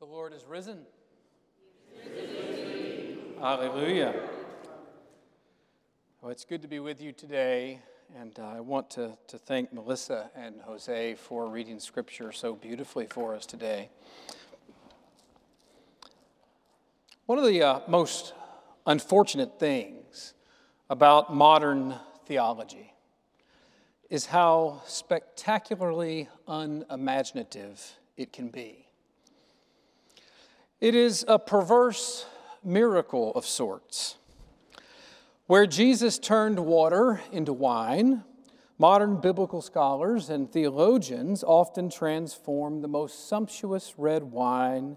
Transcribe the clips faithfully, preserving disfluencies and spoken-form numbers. The Lord is risen. Hallelujah. Well, it's good to be with you today, and uh, I want to, to thank Melissa and Jose for reading Scripture so beautifully for us today. One of the uh, most unfortunate things about modern theology is how spectacularly unimaginative it can be. It is a perverse miracle of sorts. Where Jesus turned water into wine, modern biblical scholars and theologians often transform the most sumptuous red wine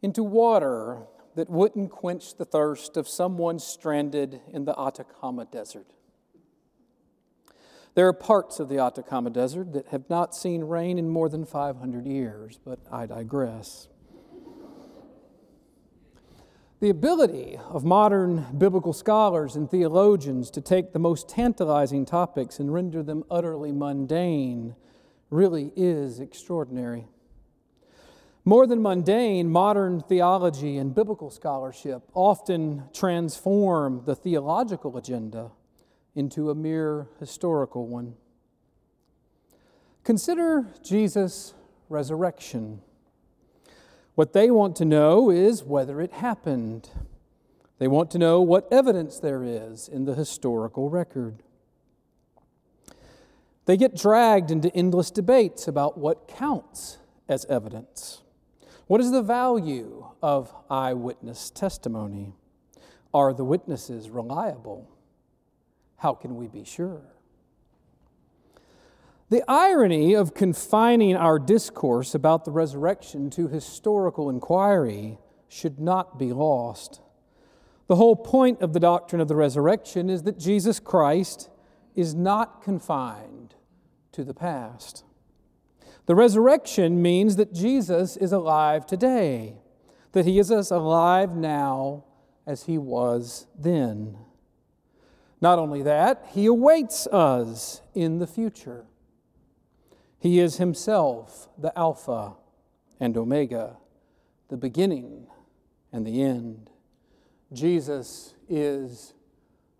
into water that wouldn't quench the thirst of someone stranded in the Atacama Desert. There are parts of the Atacama Desert that have not seen rain in more than five hundred years, but I digress. The ability of modern biblical scholars and theologians to take the most tantalizing topics and render them utterly mundane really is extraordinary. More than mundane, modern theology and biblical scholarship often transform the theological agenda into a mere historical one. Consider Jesus' resurrection. What they want to know is whether it happened. They want to know what evidence there is in the historical record. They get dragged into endless debates about what counts as evidence. What is the value of eyewitness testimony? Are the witnesses reliable? How can we be sure? The irony of confining our discourse about the resurrection to historical inquiry should not be lost. The whole point of the doctrine of the resurrection is that Jesus Christ is not confined to the past. The resurrection means that Jesus is alive today, that he is as alive now as he was then. Not only that, he awaits us in the future. He is himself the Alpha and Omega, the beginning and the end. Jesus is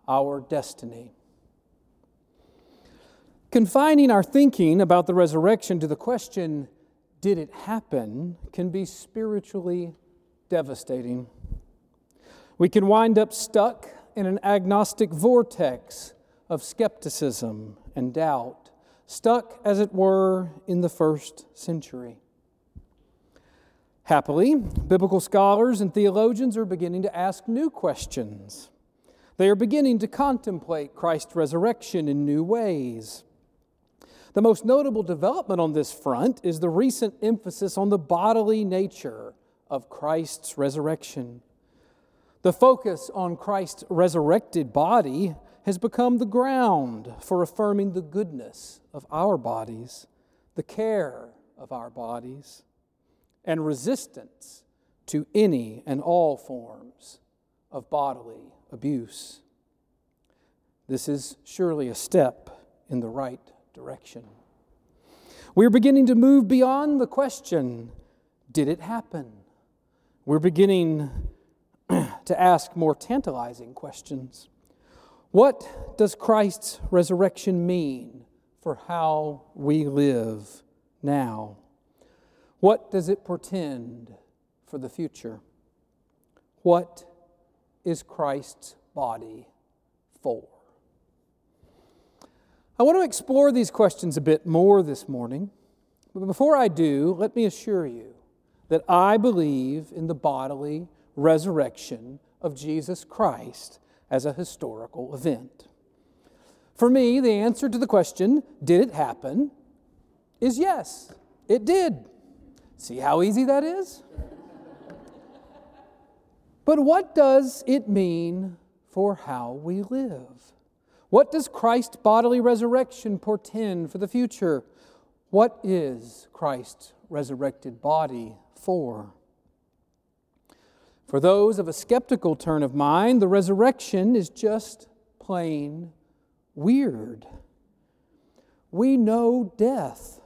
our destiny. Confining our thinking about the resurrection to the question, did it happen, can be spiritually devastating. We can wind up stuck in an agnostic vortex of skepticism and doubt, stuck, as it were, in the first century. Happily, biblical scholars and theologians are beginning to ask new questions. They are beginning to contemplate Christ's resurrection in new ways. The most notable development on this front is the recent emphasis on the bodily nature of Christ's resurrection. The focus on Christ's resurrected body has become the ground for affirming the goodness of our bodies, the care of our bodies, and resistance to any and all forms of bodily abuse. This is surely a step in the right direction. We're beginning to move beyond the question, did it happen? We're beginning to ask more tantalizing questions. What does Christ's resurrection mean for how we live now? What does it portend for the future? What is Christ's body for? I want to explore these questions a bit more this morning, but before I do, let me assure you that I believe in the bodily resurrection of Jesus Christ as a historical event. For me, the answer to the question, did it happen, is yes, it did. See how easy that is? But what does it mean for how we live? What does Christ's bodily resurrection portend for the future? What is Christ's resurrected body for? For those of a skeptical turn of mind, the resurrection is just plain weird. We know death.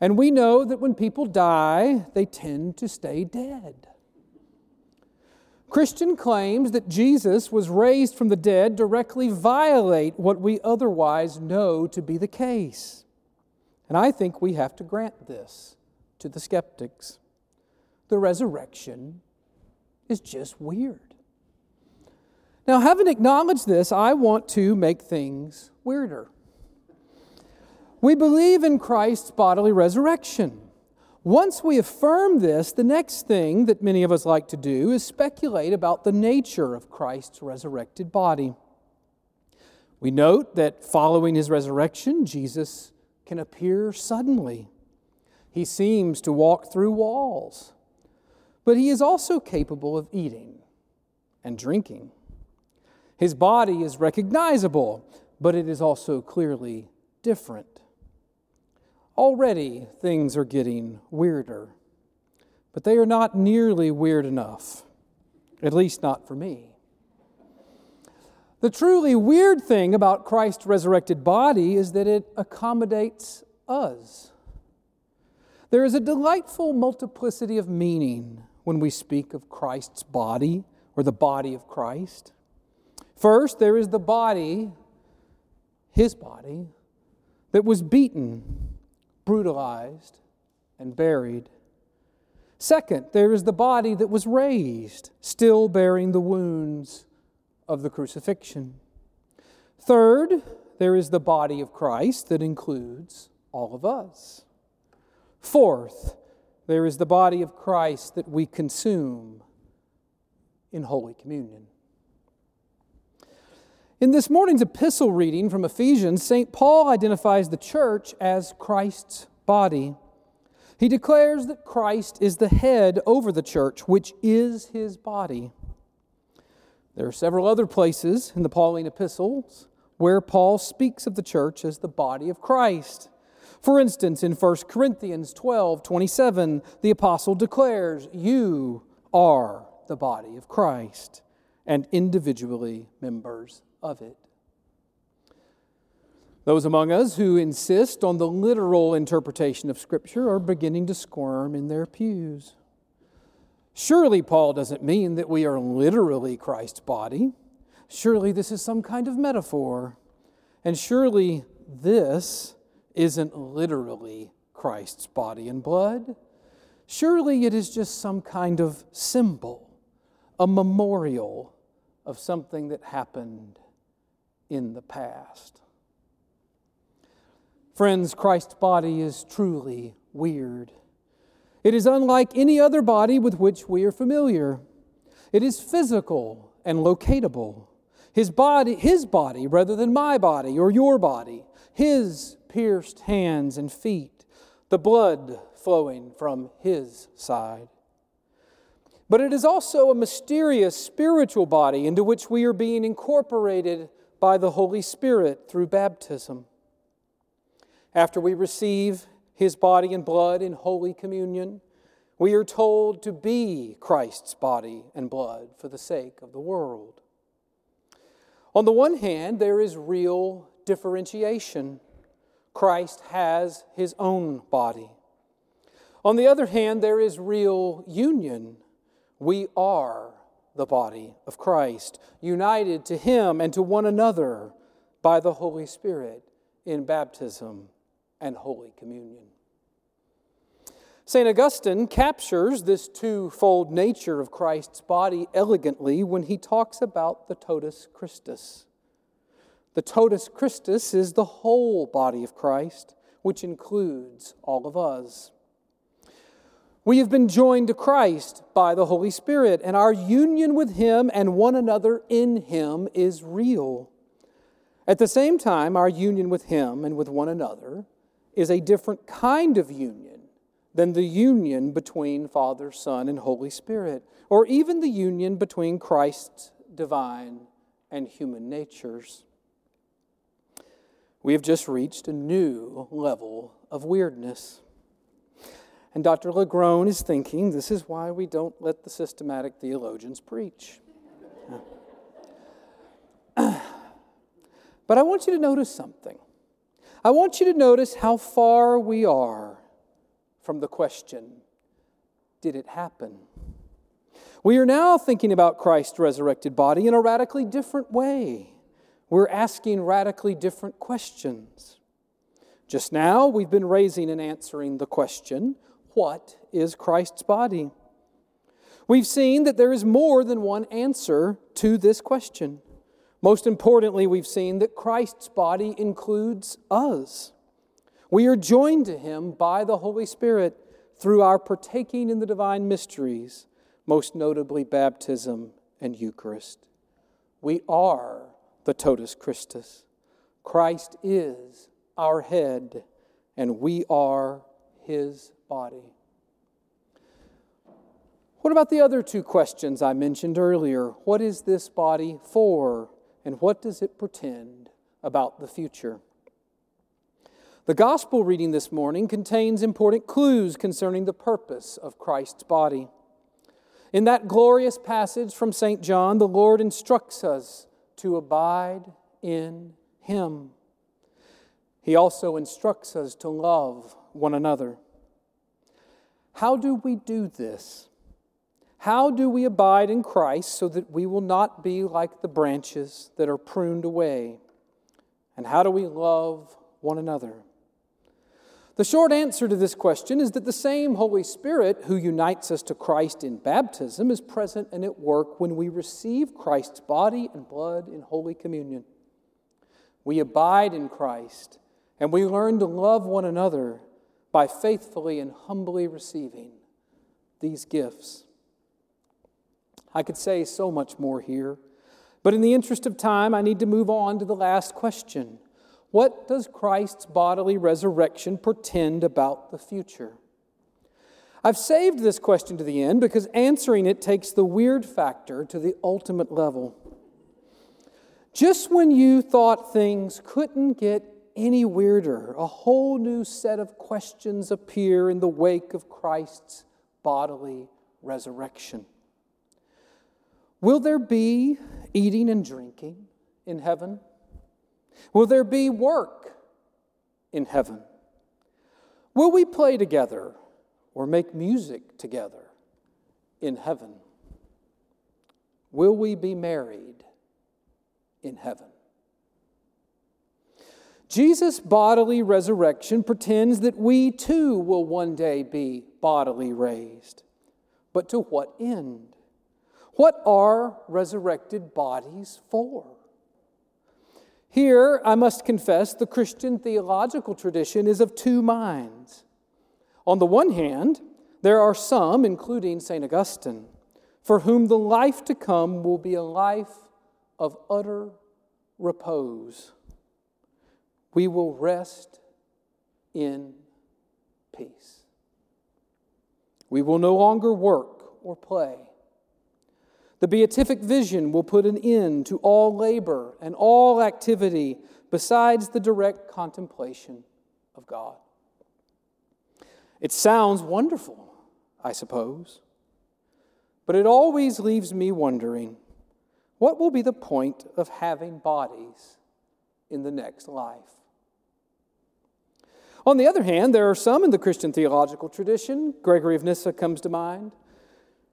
And we know that when people die, they tend to stay dead. Christian claims that Jesus was raised from the dead directly violate what we otherwise know to be the case. And I think we have to grant this to the skeptics. The resurrection is just weird. Now, having acknowledged this, I want to make things weirder. We believe in Christ's bodily resurrection. Once we affirm this, the next thing that many of us like to do is speculate about the nature of Christ's resurrected body. We note that following his resurrection, Jesus can appear suddenly. He seems to walk through walls, but he is also capable of eating and drinking. His body is recognizable, but it is also clearly different. Already things are getting weirder, but they are not nearly weird enough, at least not for me. The truly weird thing about Christ's resurrected body is that it accommodates us. There is a delightful multiplicity of meaning when we speak of Christ's body or the body of Christ. First, there is the body, his body, that was beaten, brutalized, and buried. Second, there is the body that was raised, still bearing the wounds of the crucifixion. Third, there is the body of Christ that includes all of us. Fourth, there is the body of Christ that we consume in Holy Communion. In this morning's epistle reading from Ephesians, Saint Paul identifies the church as Christ's body. He declares that Christ is the head over the church, which is his body. There are several other places in the Pauline epistles where Paul speaks of the church as the body of Christ. For instance, in First Corinthians twelve twenty-seven, the apostle declares, "You are the body of Christ, and individually members of it." Those among us who insist on the literal interpretation of Scripture are beginning to squirm in their pews. Surely Paul doesn't mean that we are literally Christ's body. Surely this is some kind of metaphor. And surely this isn't literally Christ's body and blood. Surely it is just some kind of symbol, a memorial of something that happened in the past. Friends, Christ's body is truly weird. It is unlike any other body with which we are familiar. It is physical and locatable. His body, his body rather than my body or your body. His pierced hands and feet. The blood flowing from his side. But it is also a mysterious spiritual body into which we are being incorporated by the Holy Spirit through baptism. After we receive his body and blood in Holy Communion, we are told to be Christ's body and blood for the sake of the world. On the one hand, there is real differentiation. Christ has his own body. On the other hand, there is real union. We are the body of Christ, united to him and to one another by the Holy Spirit in baptism and Holy Communion. Saint Augustine captures this twofold nature of Christ's body elegantly when he talks about the totus Christus. The totus Christus is the whole body of Christ, which includes all of us. We have been joined to Christ by the Holy Spirit, and our union with him and one another in him is real. At the same time, our union with him and with one another is a different kind of union than the union between Father, Son, and Holy Spirit, or even the union between Christ's divine and human natures. We have just reached a new level of weirdness. And Doctor Legrone is thinking, this is why we don't let the systematic theologians preach. But I want you to notice something. I want you to notice how far we are from the question, did it happen? We are now thinking about Christ's resurrected body in a radically different way. We're asking radically different questions. Just now, we've been raising and answering the question, what is Christ's body? We've seen that there is more than one answer to this question. Most importantly, we've seen that Christ's body includes us. We are joined to Him by the Holy Spirit through our partaking in the divine mysteries, most notably baptism and Eucharist. We are the totus Christus. Christ is our head, and we are His body. What about the other two questions I mentioned earlier? What is this body for, and what does it pretend about the future? The gospel reading this morning contains important clues concerning the purpose of Christ's body. In that glorious passage from Saint John, the Lord instructs us to abide in Him. He also instructs us to love one another. How do we do this? How do we abide in Christ so that we will not be like the branches that are pruned away? And how do we love one another? The short answer to this question is that the same Holy Spirit who unites us to Christ in baptism is present and at work when we receive Christ's body and blood in Holy Communion. We abide in Christ, and we learn to love one another by faithfully and humbly receiving these gifts. I could say so much more here, but in the interest of time, I need to move on to the last question. What does Christ's bodily resurrection pretend about the future? I've saved this question to the end because answering it takes the weird factor to the ultimate level. Just when you thought things couldn't get any weirder, a whole new set of questions appear in the wake of Christ's bodily resurrection. Will there be eating and drinking in heaven? Will there be work in heaven? Will we play together or make music together in heaven? Will we be married in heaven? Jesus' bodily resurrection pretends that we too will one day be bodily raised. But to what end? What are resurrected bodies for? Here, I must confess, the Christian theological tradition is of two minds. On the one hand, there are some, including Saint Augustine, for whom the life to come will be a life of utter repose. We will rest in peace. We will no longer work or play. The beatific vision will put an end to all labor and all activity besides the direct contemplation of God. It sounds wonderful, I suppose, but it always leaves me wondering, what will be the point of having bodies in the next life? On the other hand, there are some in the Christian theological tradition, Gregory of Nyssa comes to mind,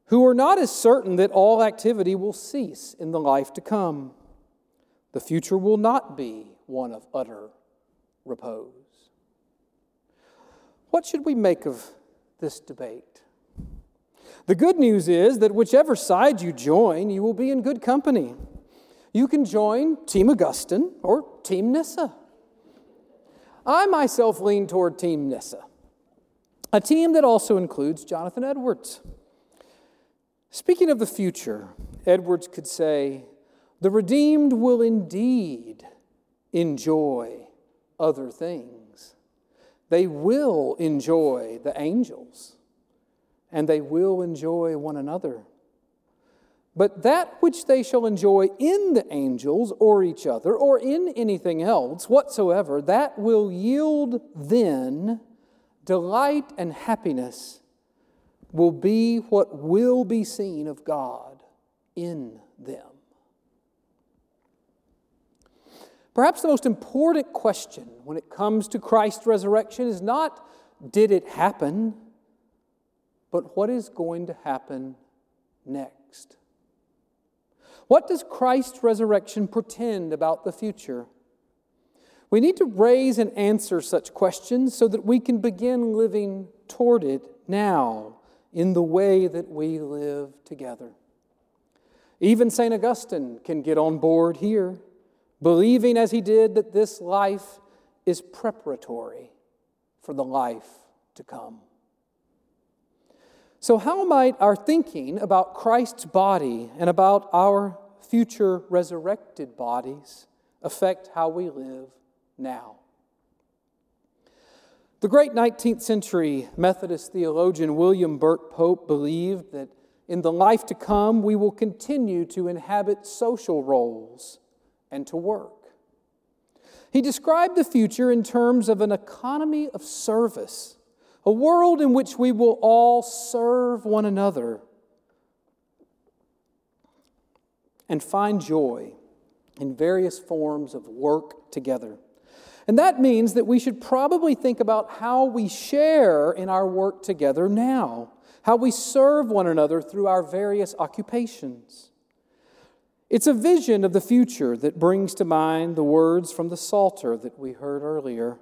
who are not as certain that all activity will cease in the life to come. The future will not be one of utter repose. What should we make of this debate? The good news is that whichever side you join, you will be in good company. You can join Team Augustine or Team Nyssa. I myself lean toward Team Nyssa, a team that also includes Jonathan Edwards. Speaking of the future, Edwards could say, the redeemed will indeed enjoy other things. They will enjoy the angels, and they will enjoy one another. But that which they shall enjoy in the angels or each other or in anything else whatsoever, that will yield then delight and happiness will be what will be seen of God in them. Perhaps the most important question when it comes to Christ's resurrection is not, did it happen? but what is going to happen next? What does Christ's resurrection portend about the future? We need to raise and answer such questions so that we can begin living toward it now in the way that we live together. Even Saint Augustine can get on board here, believing as he did that this life is preparatory for the life to come. So how might our thinking about Christ's body and about our future resurrected bodies affect how we live now? The great nineteenth century Methodist theologian William Burt Pope believed that in the life to come, we will continue to inhabit social roles and to work. He described the future in terms of an economy of service, a world in which we will all serve one another and find joy in various forms of work together. And that means that we should probably think about how we share in our work together now, how we serve one another through our various occupations. It's a vision of the future that brings to mind the words from the Psalter that we heard earlier.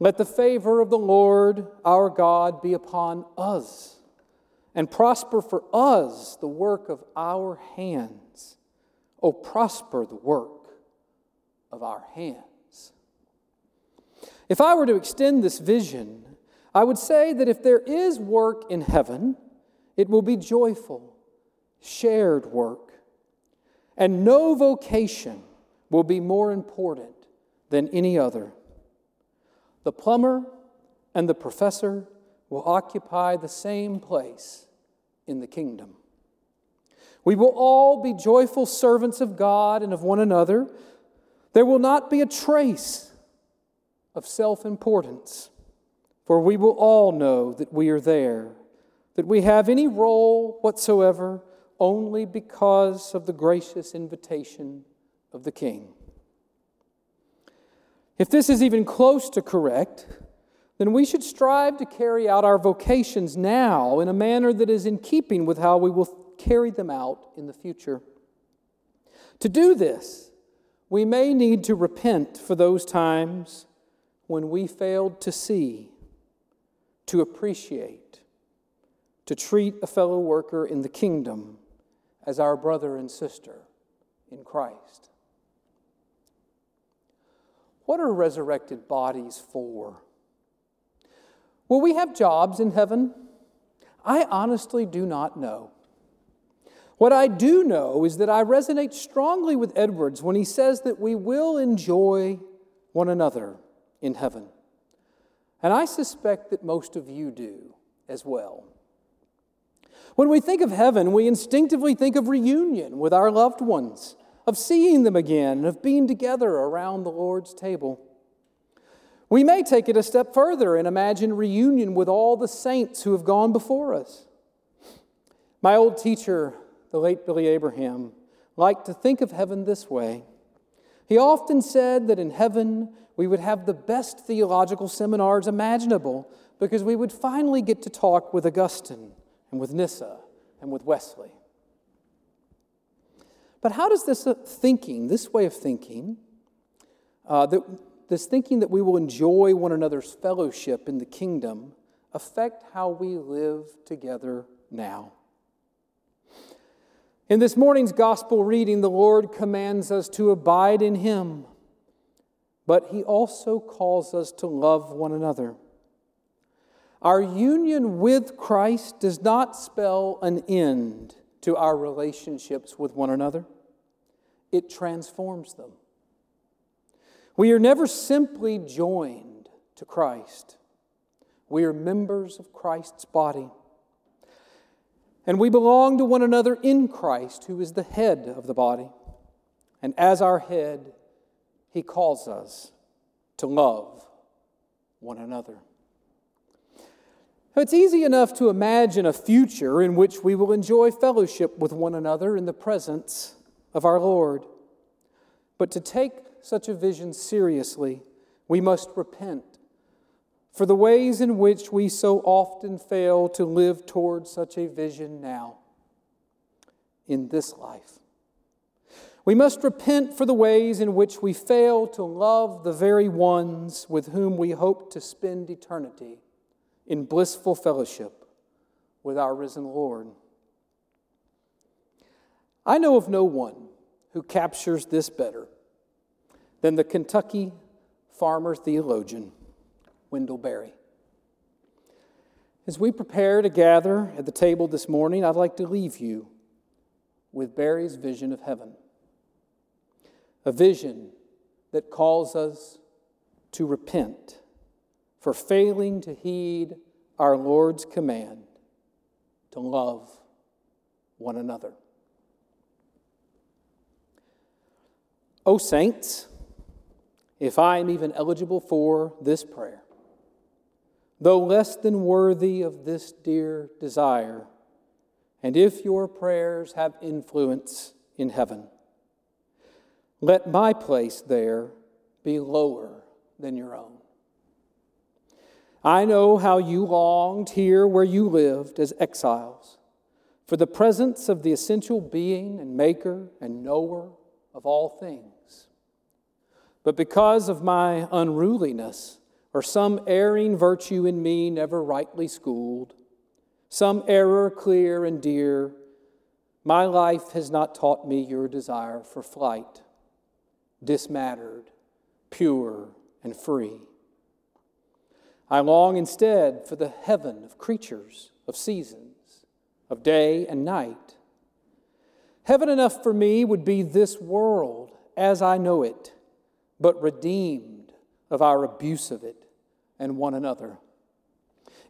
Let the favor of the Lord our God be upon us, and prosper for us the work of our hands. O prosper the work of our hands. If I were to extend this vision, I would say that if there is work in heaven, it will be joyful, shared work. And no vocation will be more important than any other. The plumber and the professor will occupy the same place in the kingdom. We will all be joyful servants of God and of one another. There will not be a trace of self-importance. For we will all know that we are there, that we have any role whatsoever only because of the gracious invitation of the King. If this is even close to correct, then we should strive to carry out our vocations now in a manner that is in keeping with how we will carry them out in the future. To do this, we may need to repent for those times when we failed to see, to appreciate, to treat a fellow worker in the kingdom as our brother and sister in Christ. What are resurrected bodies for? Will we have jobs in heaven? I honestly do not know. What I do know is that I resonate strongly with Edwards when he says that we will enjoy one another in heaven. And I suspect that most of you do as well. When we think of heaven, we instinctively think of reunion with our loved ones, of seeing them again, and of being together around the Lord's table. We may take it a step further and imagine reunion with all the saints who have gone before us. My old teacher, the late Billy Abraham, liked to think of heaven this way. He often said that in heaven, we would have the best theological seminars imaginable because we would finally get to talk with Augustine and with Nyssa and with Wesley. But how does this thinking, this way of thinking, uh, that, this thinking that we will enjoy one another's fellowship in the kingdom affect how we live together now? In this morning's gospel reading, the Lord commands us to abide in Him, but He also calls us to love one another. Our union with Christ does not spell an end to our relationships with one another. It transforms them. We are never simply joined to Christ. We are members of Christ's body. And we belong to one another in Christ, who is the head of the body. And as our head, He calls us to love one another. It's easy enough to imagine a future in which we will enjoy fellowship with one another in the presence of our Lord. But to take such a vision seriously, we must repent for the ways in which we so often fail to live toward such a vision now, in this life. We must repent for the ways in which we fail to love the very ones with whom we hope to spend eternity in blissful fellowship with our risen Lord. I know of no one who captures this better than the Kentucky farmer theologian, Wendell Berry. As we prepare to gather at the table this morning, I'd like to leave you with Berry's vision of heaven. A vision that calls us to repent for failing to heed our Lord's command to love one another. O saints, if I am even eligible for this prayer, though less than worthy of this dear desire, and if your prayers have influence in heaven, let my place there be lower than your own. I know how you longed here where you lived as exiles for the presence of the essential being and maker and knower of all things. But because of my unruliness, or some erring virtue in me never rightly schooled, some error clear and dear, my life has not taught me your desire for flight, dismattered, pure, and free. I long instead for the heaven of creatures, of seasons, of day and night. Heaven enough for me would be this world as I know it, but redeemed of our abuse of it and one another.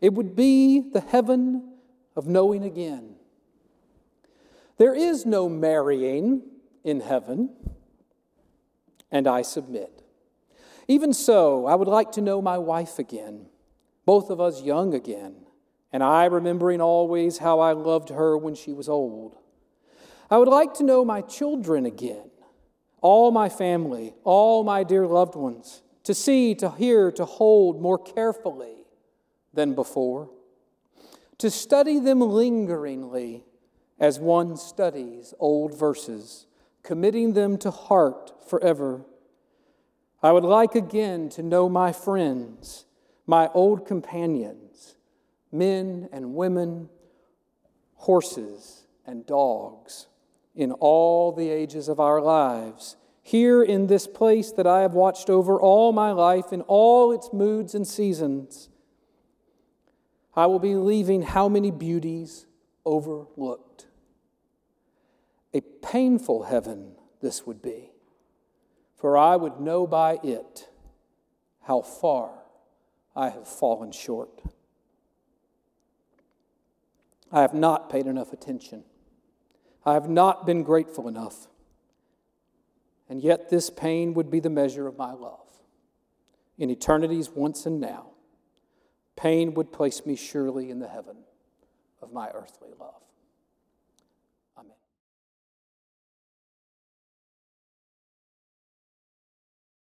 It would be the heaven of knowing again. There is no marrying in heaven, and I submit. Even so, I would like to know my wife again, both of us young again, and I remembering always how I loved her when she was old. I would like to know my children again, all my family, all my dear loved ones, to see, to hear, to hold more carefully than before, to study them lingeringly as one studies old verses, committing them to heart forever. I would like again to know my friends, my old companions, men and women, horses and dogs, in all the ages of our lives, here in this place that I have watched over all my life in all its moods and seasons. I will be leaving how many beauties overlooked. A painful heaven this would be, for I would know by it how far I have fallen short. I have not paid enough attention. I have not been grateful enough. And yet this pain would be the measure of my love. In eternities once and now, pain would place me surely in the heaven of my earthly love.